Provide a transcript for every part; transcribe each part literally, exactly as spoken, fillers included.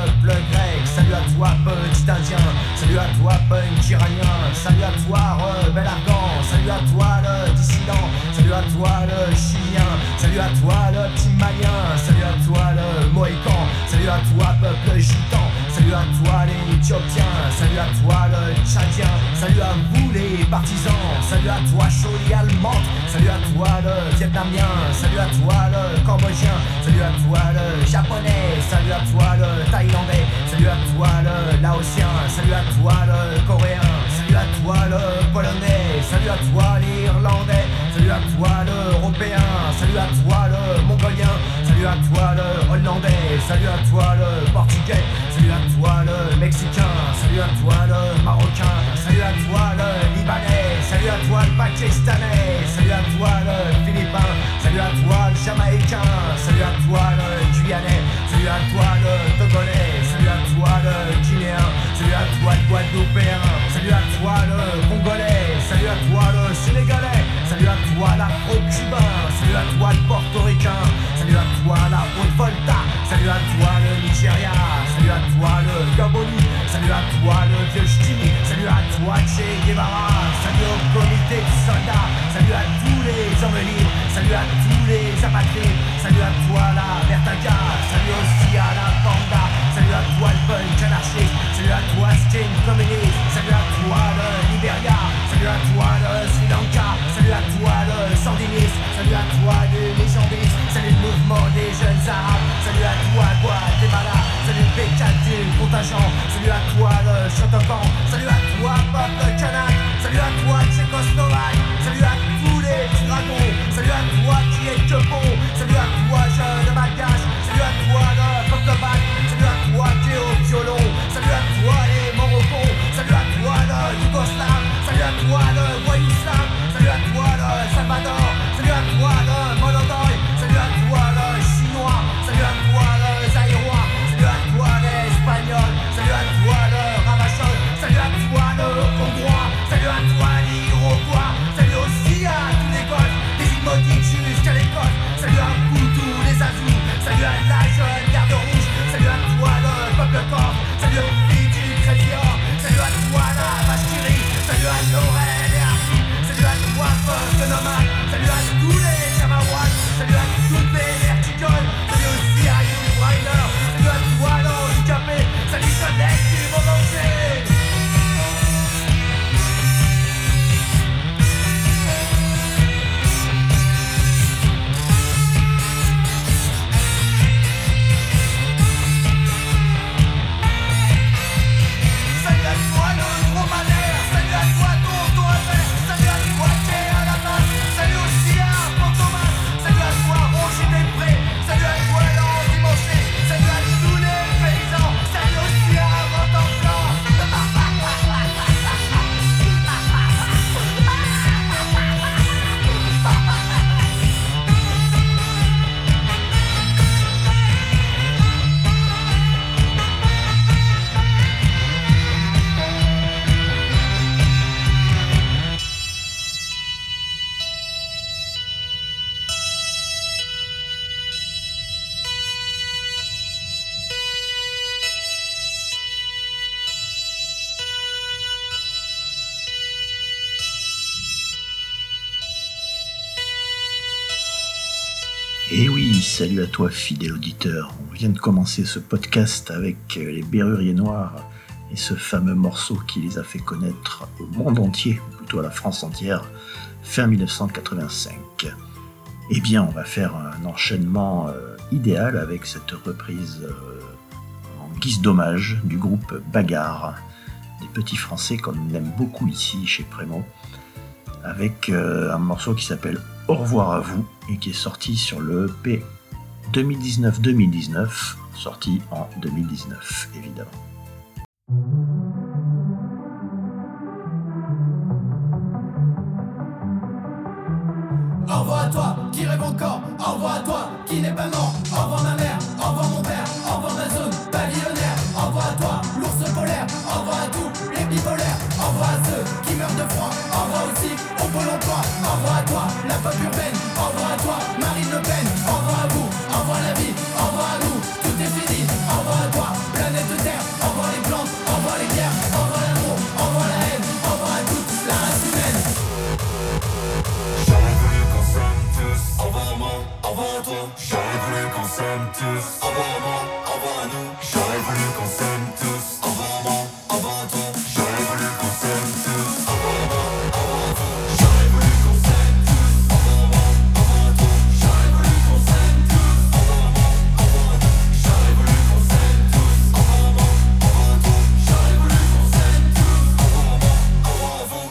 peuple grec. Salut à toi, petit indien. Salut à toi, punk iranien. Salut à toi, rebelle argan. Salut à toi, le dissident. Salut à toi, le chilien. Salut à toi, le petit malien. Salut à toi, le mohican. Salut à toi, peuple gitan. Salut à toi les Éthiopiens, salut à toi le Tchadien, salut à vous les partisans, salut à toi chaulie allemande, salut à toi le Vietnamien, salut à toi le Cambodgien, salut à toi le Japonais, salut à toi le Thaïlandais, salut à toi le Laotien, salut à toi le Coréen, salut à toi le Polonais, salut à toi l'Irlandais, salut à toi l'Européen, salut à toi le Mongolien, salut à toi le Hollandais, salut à toi le Portugais, salut à toi le Mexicain, salut à toi le Marocain, salut à toi le Libanais, salut à toi le Pakistanais, salut à toi le Philippin, salut à toi le Jamaïcain, salut à toi le Guyanais, salut à toi le Togolais, salut à toi le Guinéen, salut à toi le Guadeloupéen, salut à toi le Congolais, salut à toi le Sénégalais, salut à toi l'Afro-Cubain, salut à toi le Portoricain, salut à toi la Haute-Volta, salut à toi le Nigeria, salut à toi le Gaboni, salut à toi le vieux Ch'timi, salut à toi Che Guevara, salut au comité de soldats, salut à tous les hommes libres, salut à tous les apatrides, salut à toi la Bertaka, salut aussi à la Panda, salut à toi le punk anarchiste, salut à toi skin communiste, salut à toi le Liberia, salut à toi le Sri Lanka, salut à toi le sandiniste, salut à toi le légendiste, salut le mouvement des jeunes arabes, salut à toi Guatemala, salut le P quatre du contingent, salut à toi le Chotofan, salut à toi peuple kanak, salut à toi Tchécoslovaque, salut à tous les dragons, salut à toi qui est que bon, salut à toi jeune malgache, salut à toi le peuple bac, salut à toi qui est au violon, salut à toi les morocons, salut à toi le yougoslave, salut à toi le voyou-slave, salut à toi le salvador, salut à toi le molodoy, salut à toi le chinois, salut à toi le zaïrois, salut à toi l'espagnol, salut à toi le ravachol, salut à toi le hongrois, salut à toi l'iroquois, salut aussi à tous les golfs, les immobiles jusqu'à l'école, salut à vous tous les azous, salut à la jeune garde rouge, salut à toi le peuple corps, salut aux filles du trésor, salut à toi la Bastille, salut à Lorraine et Harry, salut à toi peuple nomade, salut à tous les Kamawas, salut à toutes les verticoles, salut aussi à You Brainer, salut à toi l'handicapé, salut jeunesse du monde entier. Et oui, salut à toi fidèle auditeur, on vient de commencer ce podcast avec les Bérurier Noirs et ce fameux morceau qui les a fait connaître au monde entier, ou plutôt à la France entière, fin dix-neuf cent quatre-vingt-cinq. Eh bien, on va faire un enchaînement euh, idéal avec cette reprise euh, en guise d'hommage du groupe Bagarre, des petits français qu'on aime beaucoup ici chez Prémo, avec euh, un morceau qui s'appelle Au revoir à vous et qui est sorti sur le E P deux mille dix-neuf deux mille dix-neuf, sorti en deux mille dix-neuf évidemment. Au revoir à toi qui rêve encore, au revoir à toi qui n'est pas mort, au revoir ma mère, au revoir mon père, au revoir ma zone pavillonnaire, au revoir à toi l'ours polaire, au revoir à tous les bipolaires, au revoir à ceux qui meurent de froid, au revoir aussi au Pôle emploi, au revoir à toi la pop urbaine, au revoir à toi Marine Le Pen, au revoir à vous, au revoir à la vie, au revoir à nous, tout est fini, au revoir à toi. tous, avant moi, avant nous. J'aurais voulu qu'on s'aime tous, avant moi, avant tout. J'aurais voulu qu'on s'aime tous, avant moi, avant tout. J'aurais voulu qu'on s'aime tous, avant moi, avant tout. J'aurais voulu qu'on s'aime tous, avant moi, avant tout. J'aurais voulu qu'on s'aime tous, avant moi, avant tout. J'aurais voulu qu'on s'aime tous, avant moi, avant vous.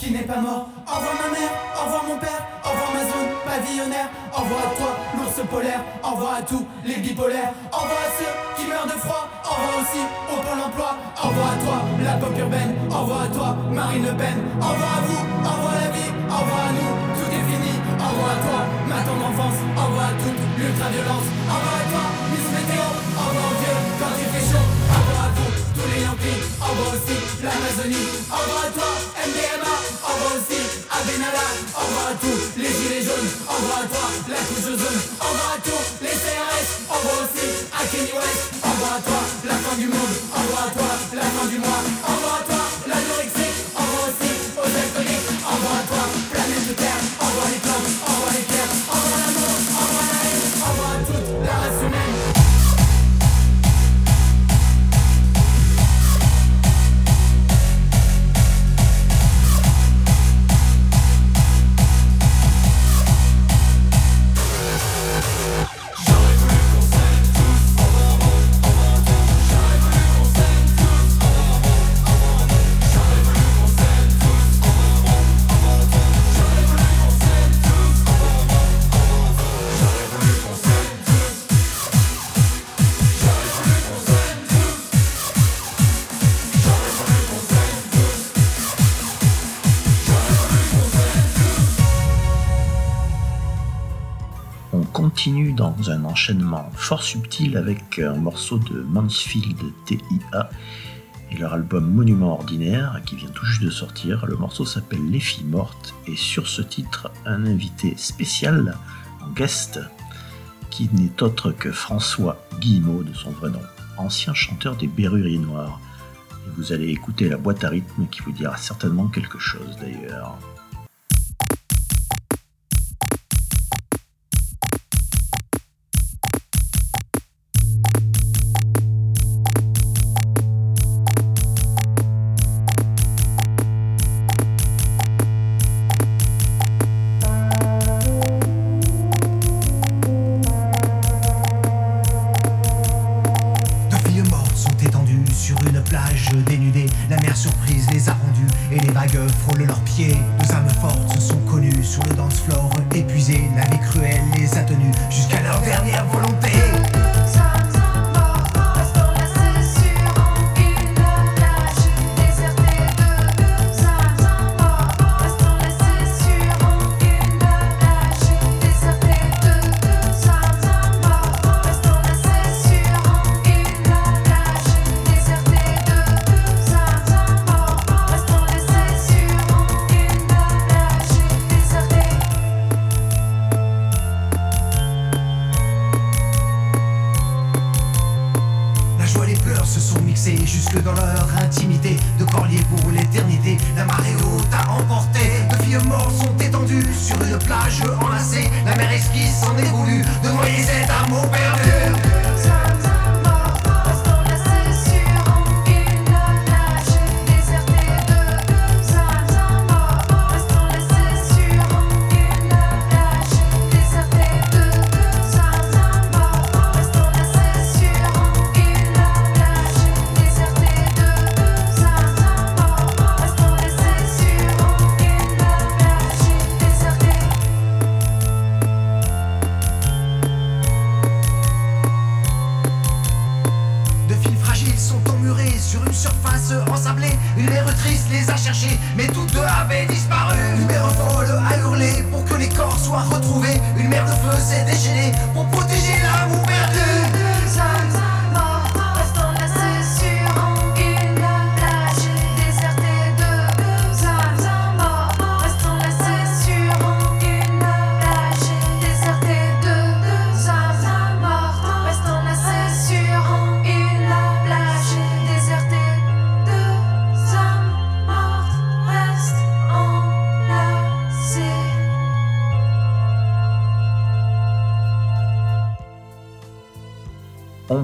Qui n'est pas mort. Au revoir ma mère, au revoir mon père, au revoir ma zone pavillonnaire. Au revoir à toi, l'ours polaire, au revoir à tous les bipolaires. Au revoir à ceux qui meurent de froid, au revoir aussi au Pôle emploi. Au revoir à toi, la pop urbaine, au revoir à toi, Marine Le Pen. Au revoir à vous, au revoir à la vie, au revoir à nous, tout est fini. Au revoir à toi, ma tendre enfance, au revoir à toute l'ultra-violence. Au revoir à toi, Miss Météo, au revoir au Dieu quand il fait chaud. Au revoir à vous, tous les Yankees, au revoir aussi l'Amazonie. Au revoir à toi, M D M A, au revoir aussi à Benalla. Au revoir à tous les gilets jaunes, au revoir à toi, la couche ozone. Au revoir à tous les C R S, au revoir aussi à Kenny West. Au revoir à toi, la fin du monde, au revoir à toi, la fin du mois. Au revoir à toi, l'anorexie, au revoir aussi aux alcooliques. Au revoir à toi, planète de terre, au revoir les plantes, au revoir les terres. Au revoir l'amour, au revoir la haine, au revoir à toute la race humaine. Continue dans un enchaînement fort subtil avec un morceau de Mansfield T I A et leur album Monument Ordinaire qui vient tout juste de sortir. Le morceau s'appelle Les Filles Mortes et sur ce titre, un invité spécial en guest qui n'est autre que François Guillemot de son vrai nom, ancien chanteur des Bérurier Noir. Et vous allez écouter la boîte à rythme qui vous dira certainement quelque chose d'ailleurs.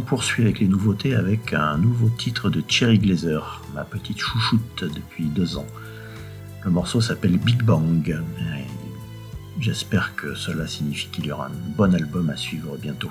poursuit avec les nouveautés avec un nouveau titre de Cherry Glazer, ma petite chouchoute depuis deux ans. Le morceau s'appelle Big Bang. Et j'espère que cela signifie qu'il y aura un bon album à suivre bientôt.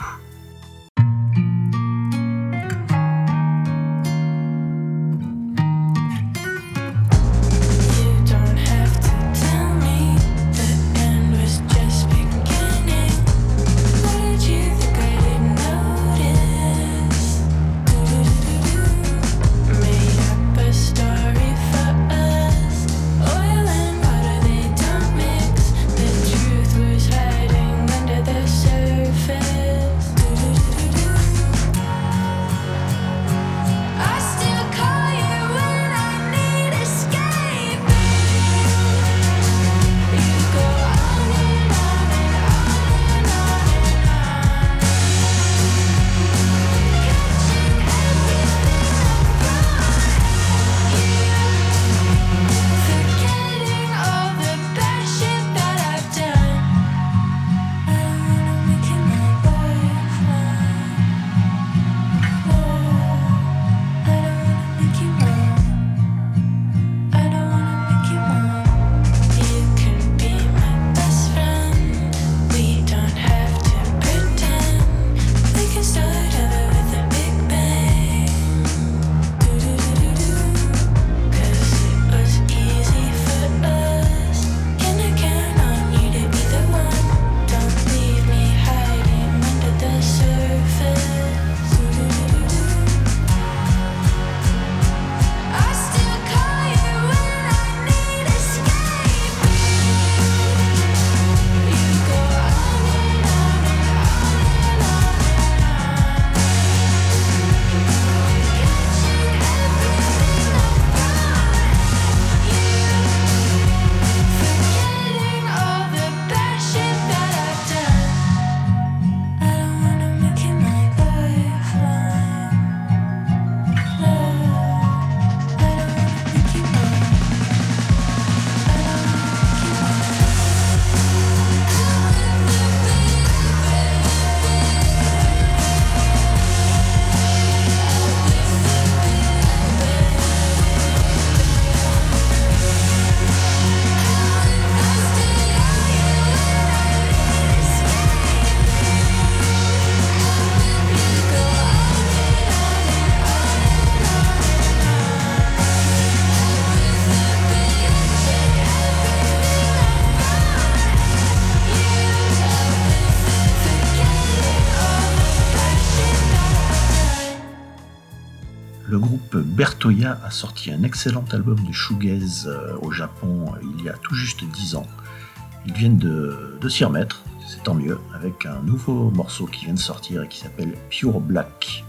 Bertoya a sorti un excellent album de shoegaze au Japon il y a tout juste dix ans. Ils viennent de, de s'y remettre, c'est tant mieux, avec un nouveau morceau qui vient de sortir et qui s'appelle Pure Black.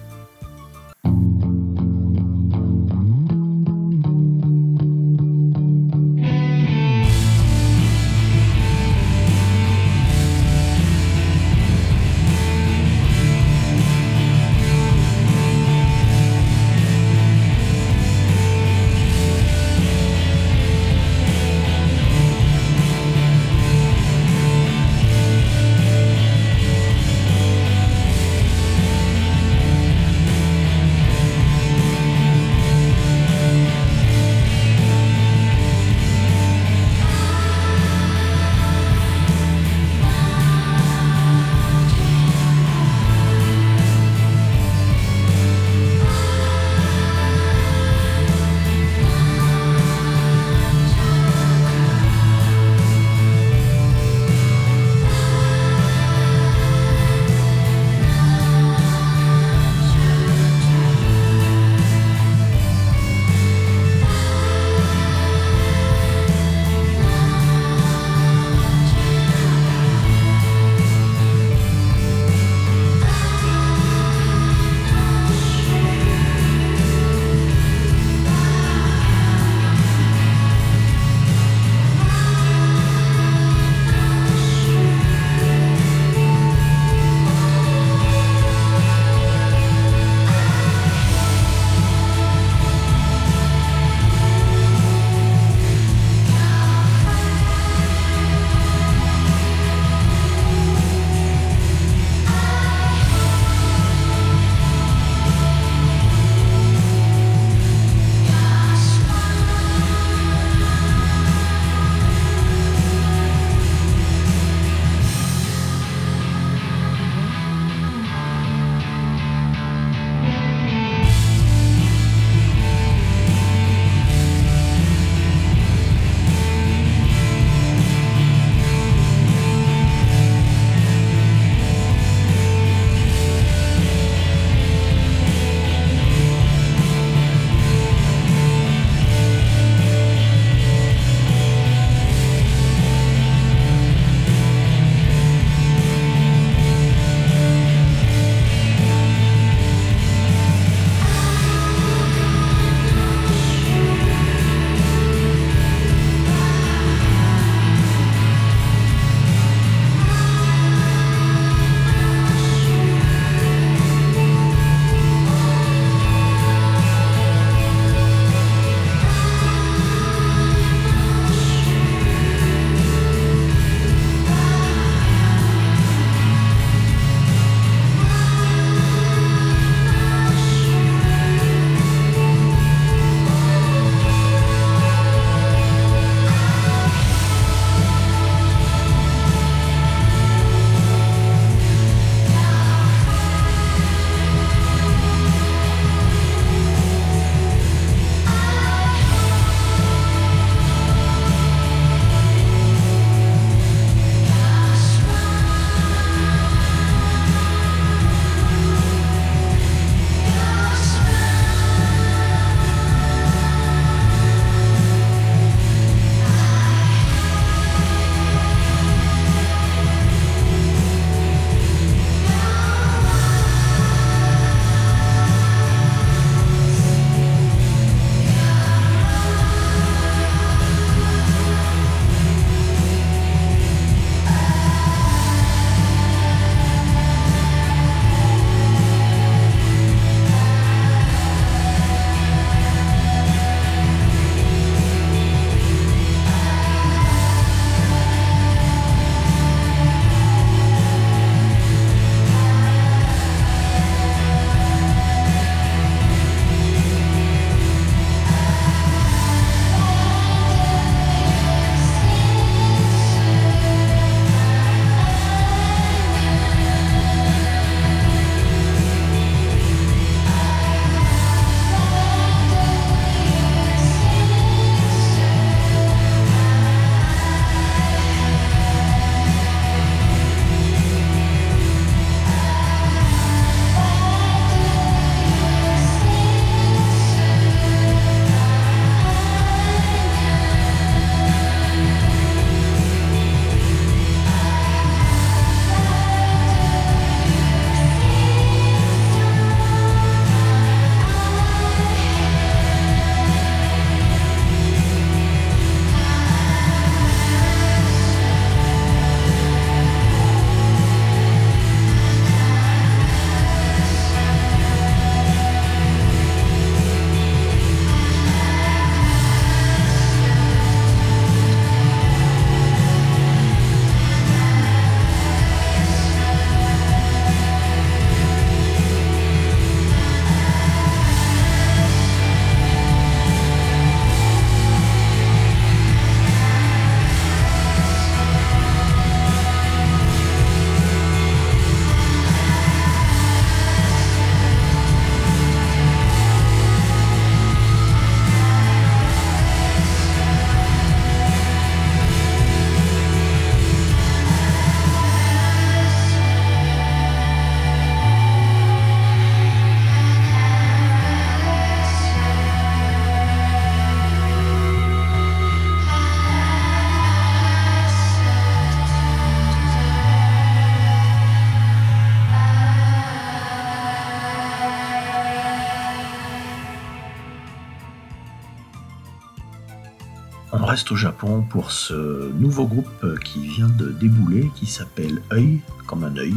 On reste au Japon pour ce nouveau groupe qui vient de débouler, qui s'appelle Oeil comme un oeil,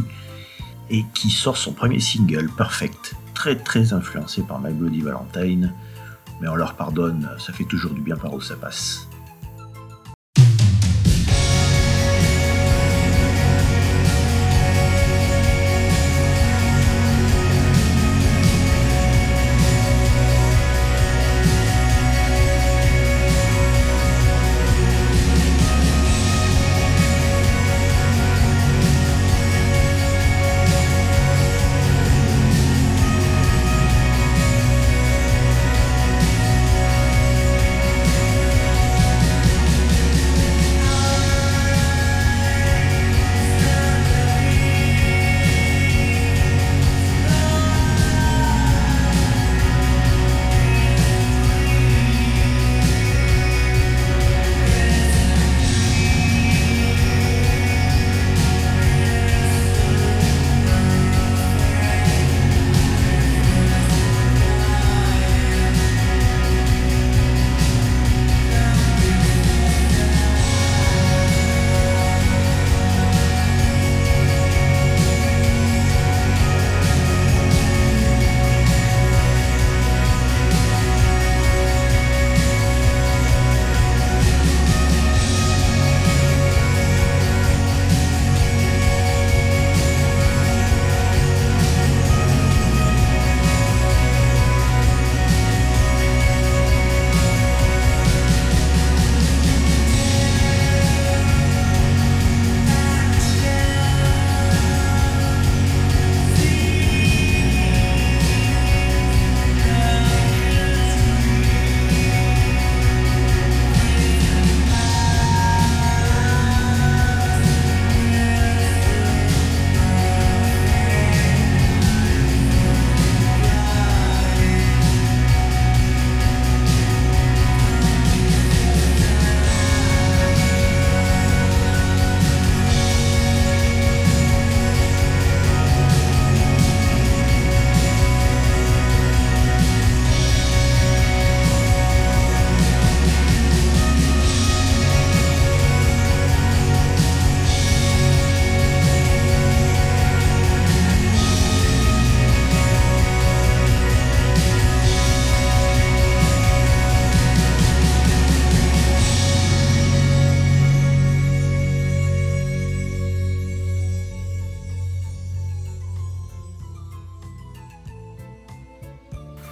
et qui sort son premier single, Perfect, très très influencé par My Bloody Valentine, mais on leur pardonne, ça fait toujours du bien par où ça passe.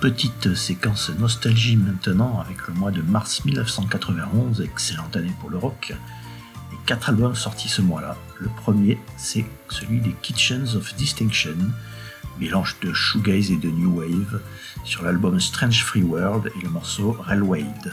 Petite séquence nostalgie maintenant avec le mois de mars dix-neuf cent quatre-vingt-onze, excellente année pour le rock, et quatre albums sortis ce mois-là. Le premier, c'est celui des Kitchens of Distinction, mélange de shoegaze et de new wave, sur l'album Strange Free World et le morceau Railwayed.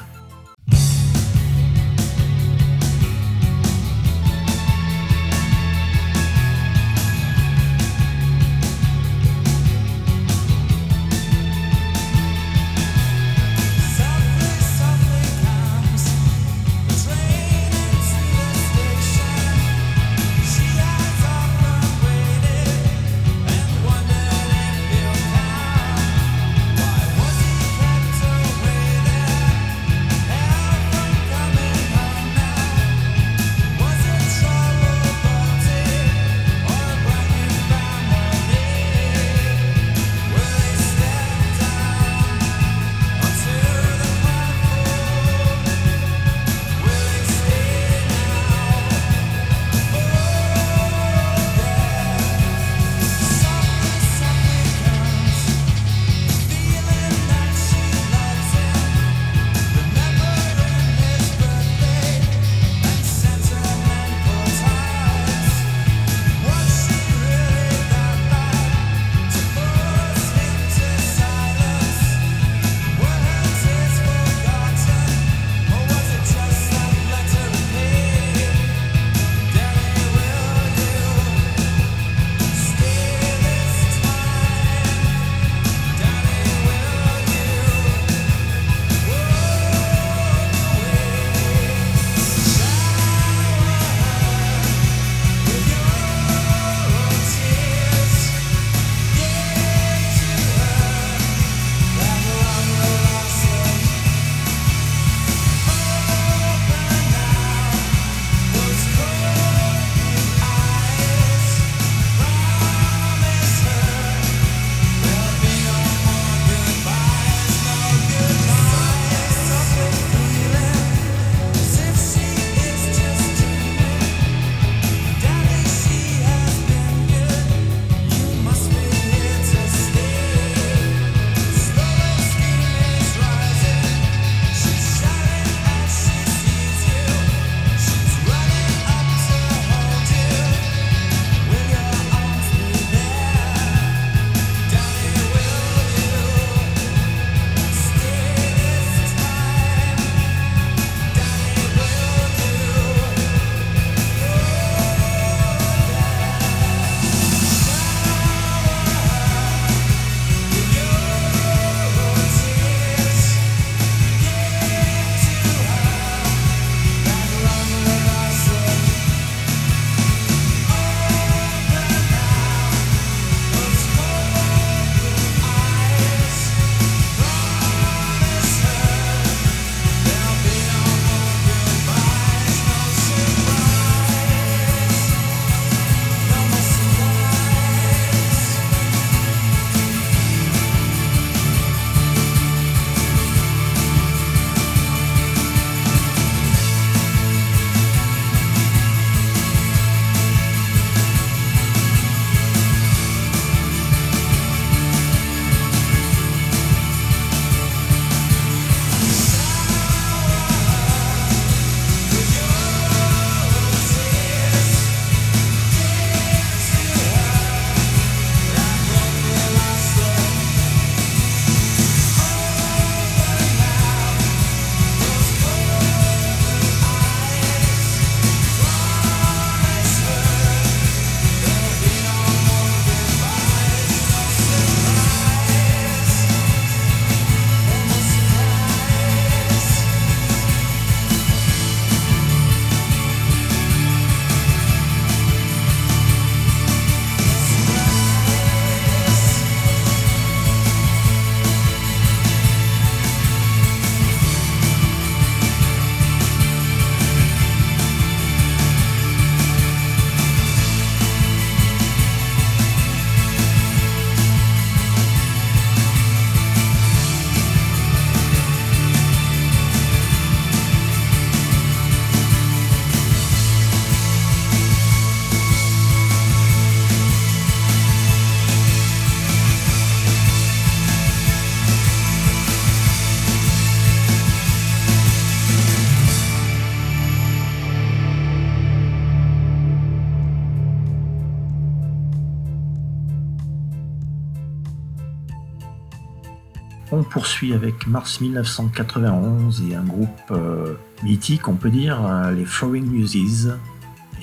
on poursuit avec mars mille neuf cent quatre-vingt-onze et un groupe euh, mythique, on peut dire, euh, les Foreign Muses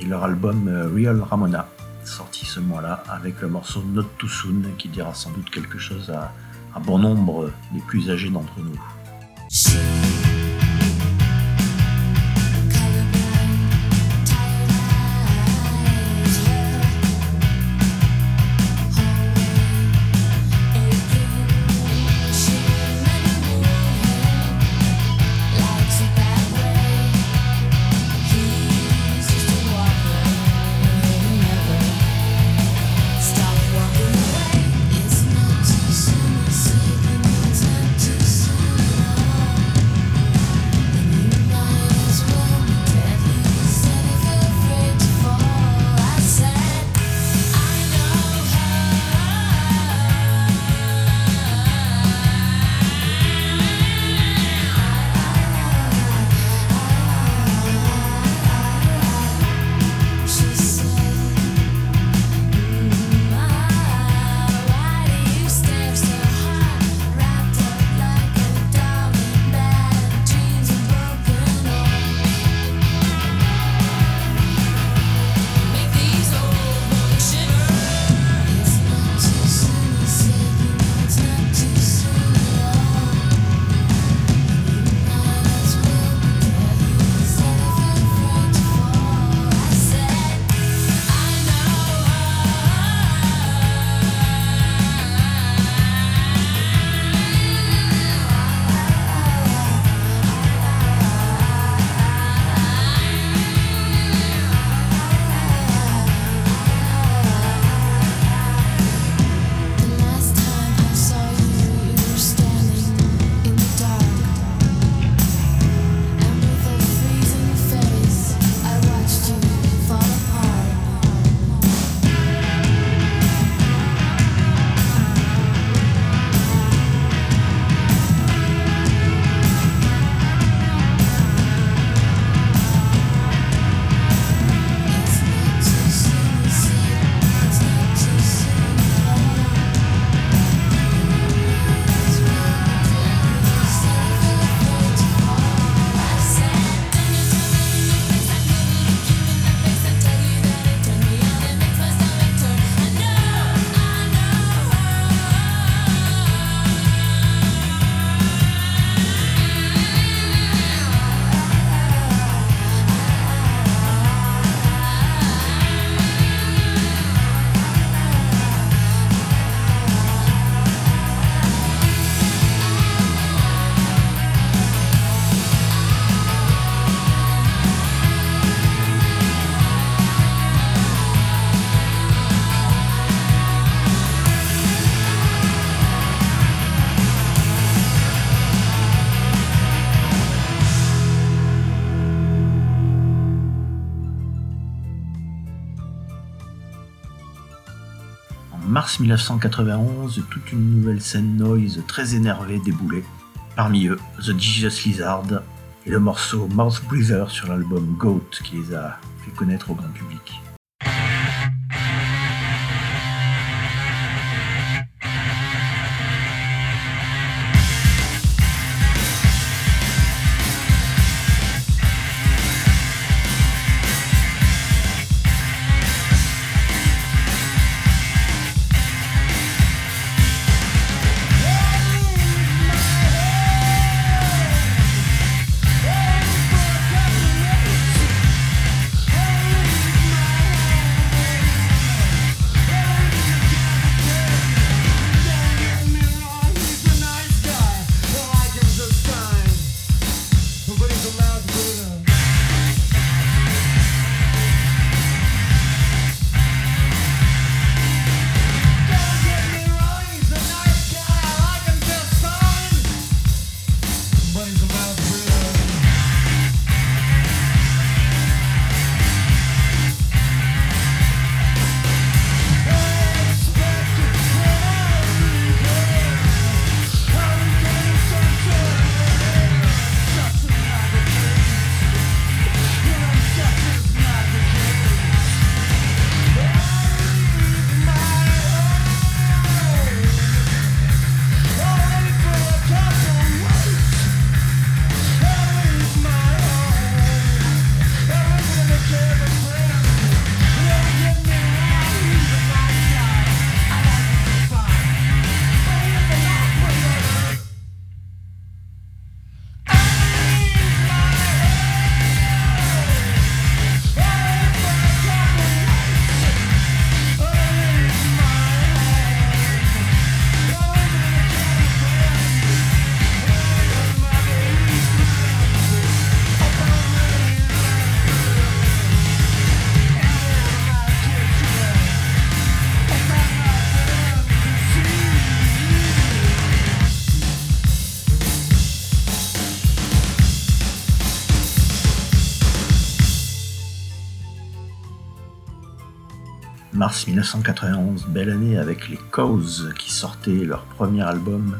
et leur album euh, Real Ramona, sorti ce mois-là avec le morceau Not Too Soon qui dira sans doute quelque chose à, à bon nombre des plus âgés d'entre nous. mille neuf cent quatre-vingt-onze, toute une nouvelle scène noise très énervée déboulait. Parmi eux, The Jesus Lizard et le morceau Mouth Breather sur l'album Goat qui les a fait connaître au grand public. mars mille neuf cent quatre-vingt-onze, belle année avec les Cause qui sortaient leur premier album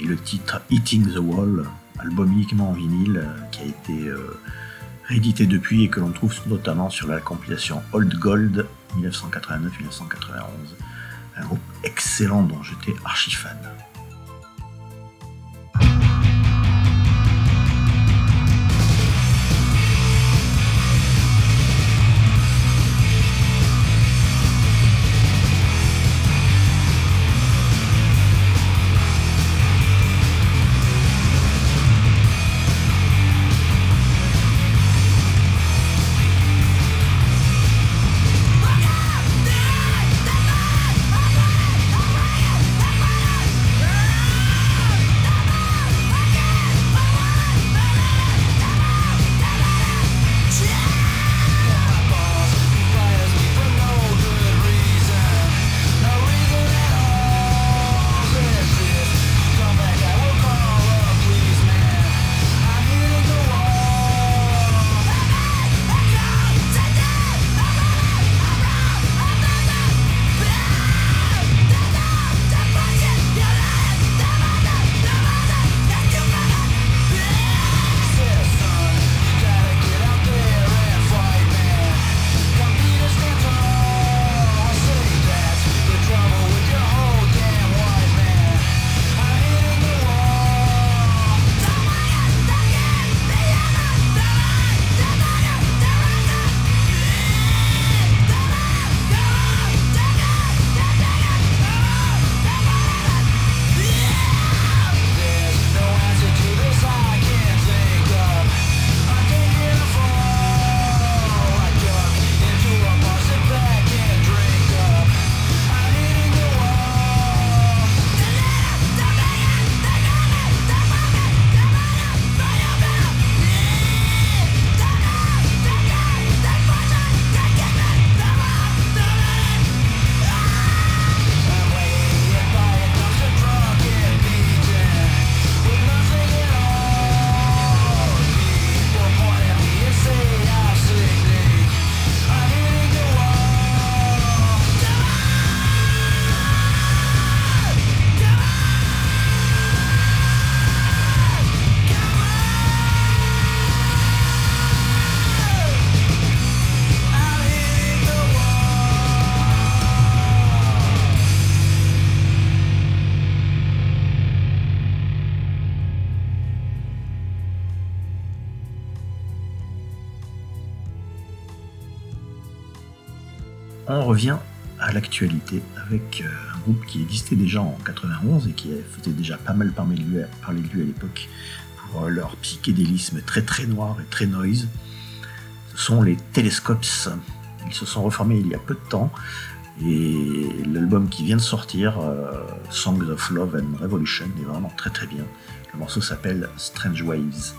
et le titre Hitting the Wall, album uniquement en vinyle qui a été euh, réédité depuis et que l'on trouve notamment sur la compilation Old Gold dix-neuf cent quatre-vingt-neuf à dix-neuf cent quatre-vingt-onze, un groupe excellent dont j'étais archi fan. On revient à l'actualité avec un groupe qui existait déjà en quatre-vingt-onze et qui faisait déjà pas mal parler de lui à l'époque pour leur psychédélisme très très noir et très noise. Ce sont les Telescopes. Ils se sont reformés il y a peu de temps et l'album qui vient de sortir, Songs of Love and Revolution, est vraiment très très bien. Le morceau s'appelle Strange Waves.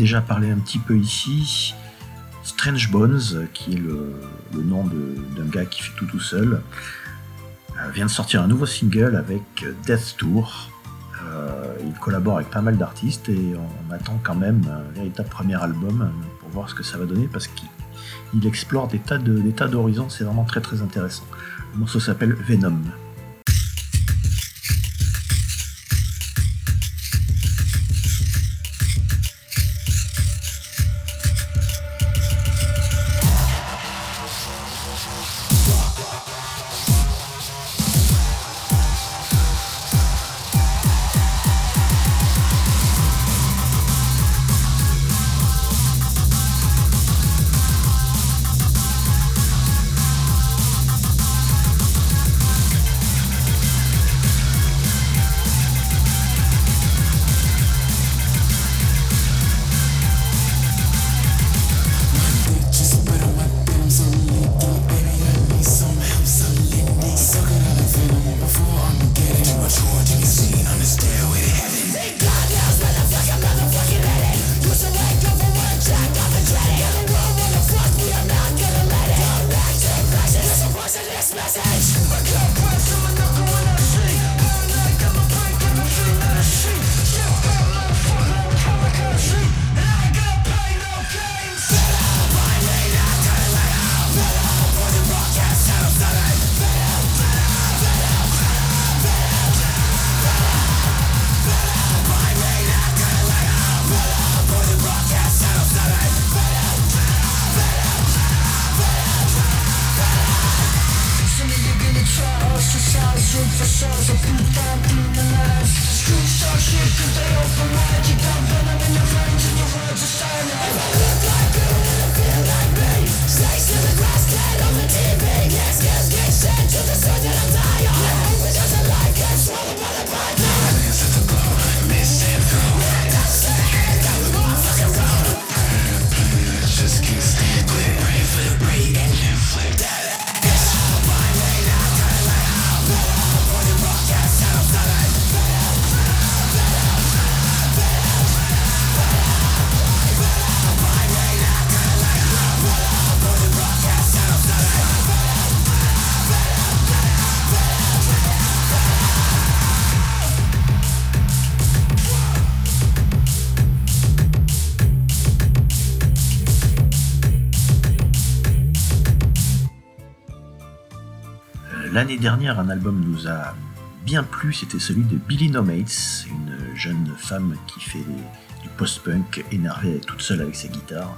déjà parlé un petit peu ici. Strange Bones, qui est le, le nom de, d'un gars qui fait tout tout seul, euh, vient de sortir un nouveau single avec Death Tour. Euh, il collabore avec pas mal d'artistes et on attend quand même un véritable premier album pour voir ce que ça va donner, parce qu'il il explore des tas, de, des tas d'horizons, c'est vraiment très très intéressant. Le morceau s'appelle Venom. L'année dernière, un album nous a bien plu, c'était celui de Billy No Mates, une jeune femme qui fait du post-punk, énervée toute seule avec sa guitare.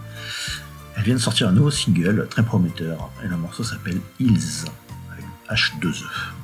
Elle vient de sortir un nouveau single, très prometteur, et le morceau s'appelle Hills, avec H deux E.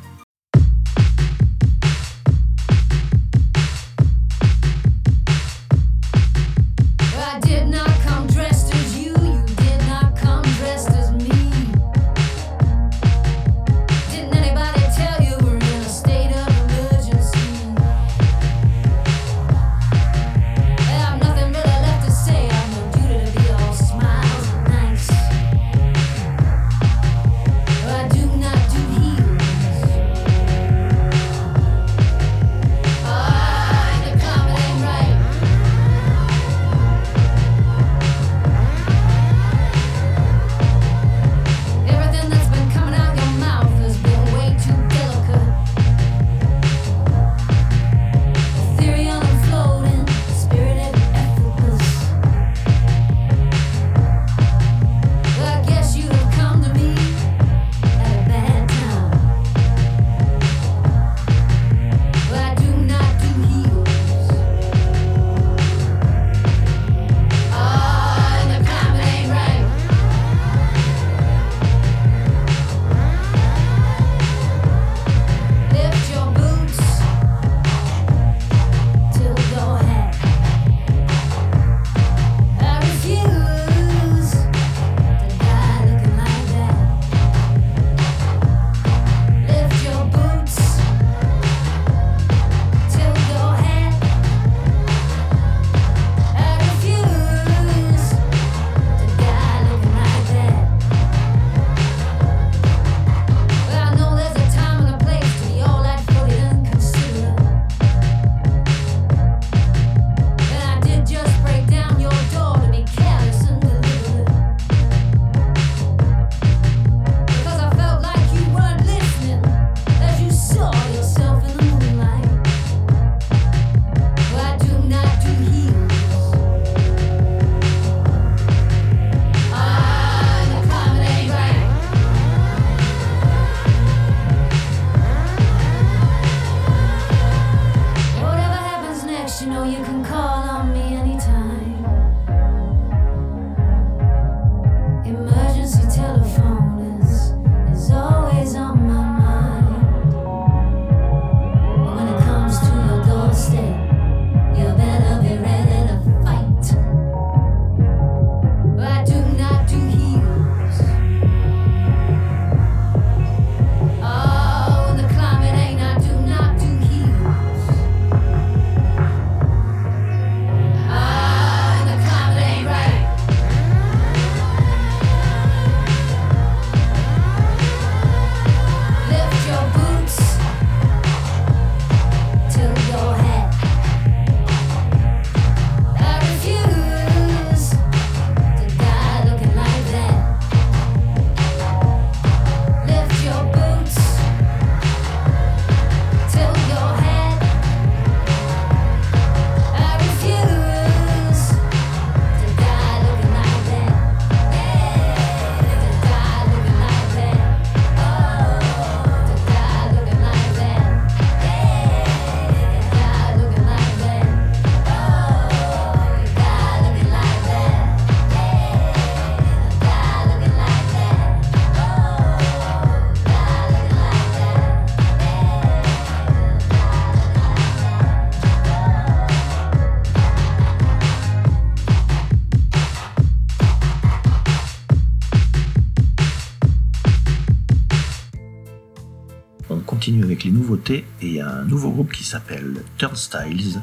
continue avec les nouveautés et il y a un nouveau groupe qui s'appelle Turnstyles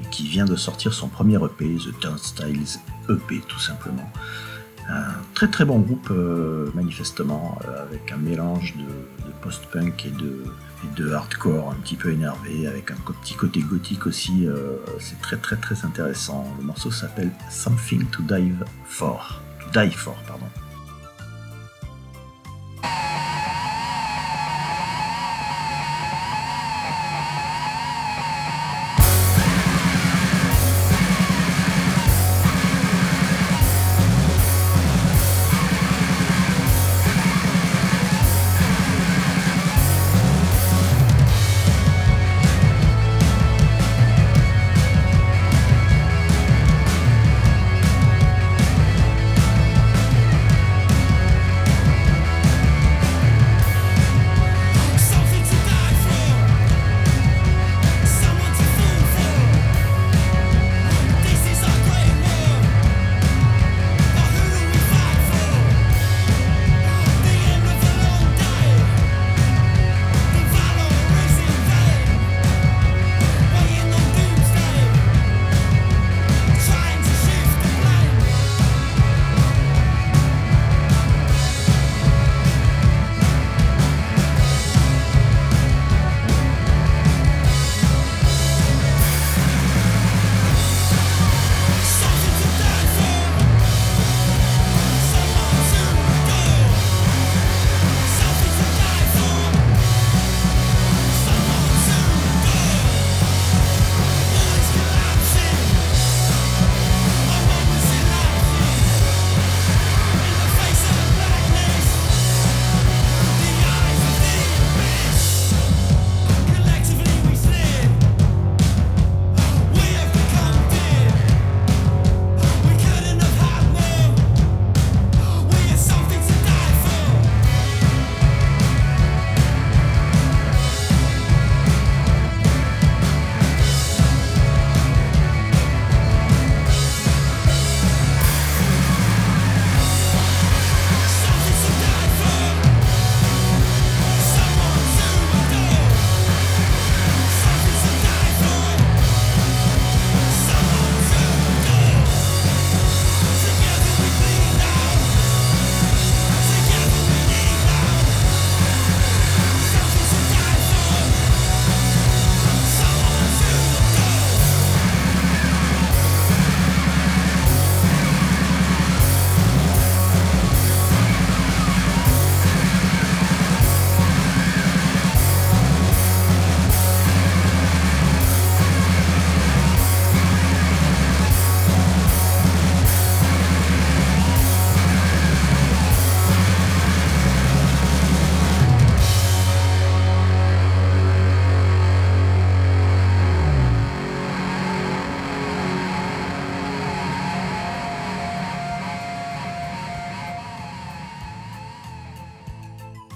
et qui vient de sortir son premier E P, The Turnstyles E P tout simplement. Un très très bon groupe euh, manifestement, euh, avec un mélange de, de post-punk et de, et de hardcore un petit peu énervé, avec un petit côté gothique aussi, euh, c'est très très très intéressant. Le morceau s'appelle Something to Dive For, to Die For, pardon.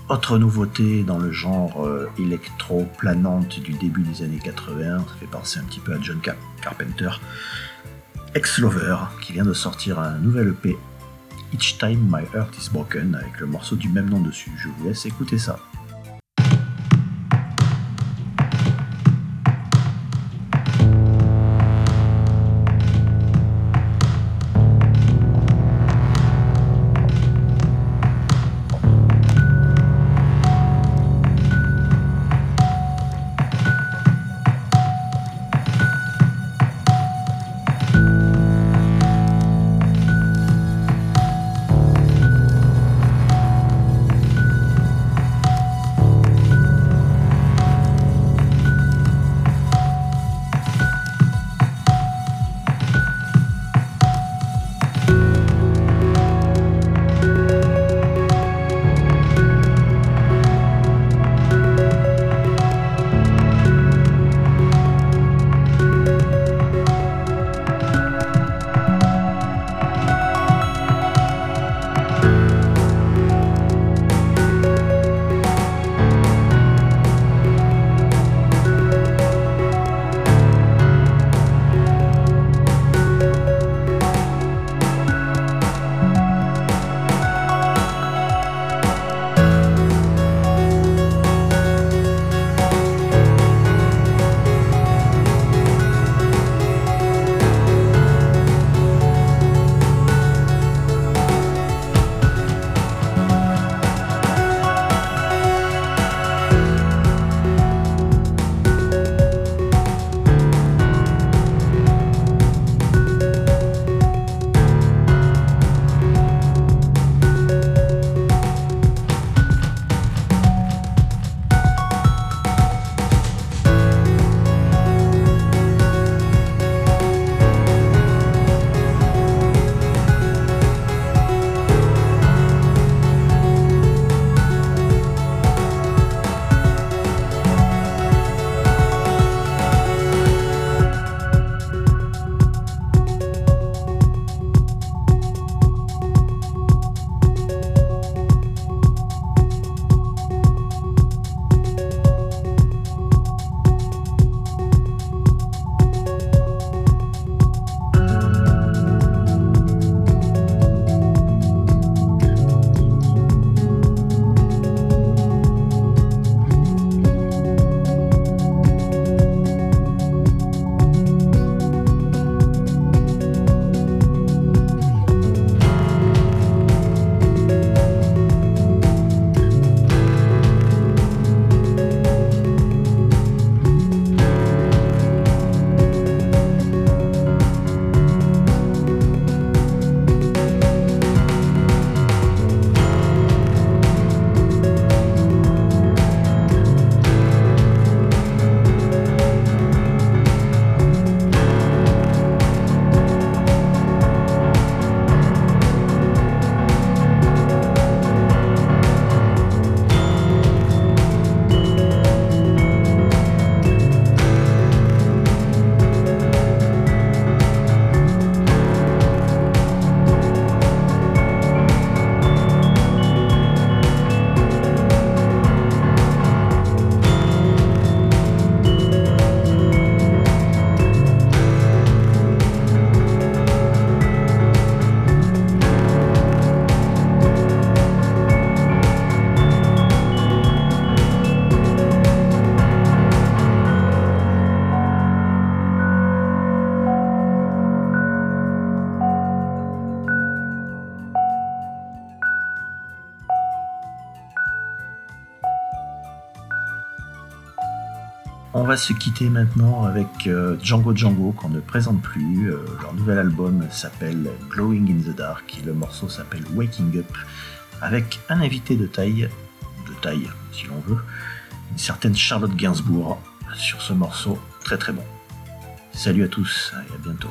Autre nouveauté dans le genre euh, électro-planante du début des années quatre-vingts, ça fait penser un petit peu à John Car- Carpenter, Ex Lover, qui vient de sortir un nouvel E P, Each Time My Heart Is Broken, avec le morceau du même nom dessus. Je vous laisse écouter ça. On va se quitter maintenant avec euh, Django Django, qu'on ne présente plus. Euh, leur nouvel album s'appelle Glowing in the Dark et le morceau s'appelle Waking Up, avec un invité de taille, de taille si l'on veut, une certaine Charlotte Gainsbourg sur ce morceau très très bon. Salut à tous et à bientôt.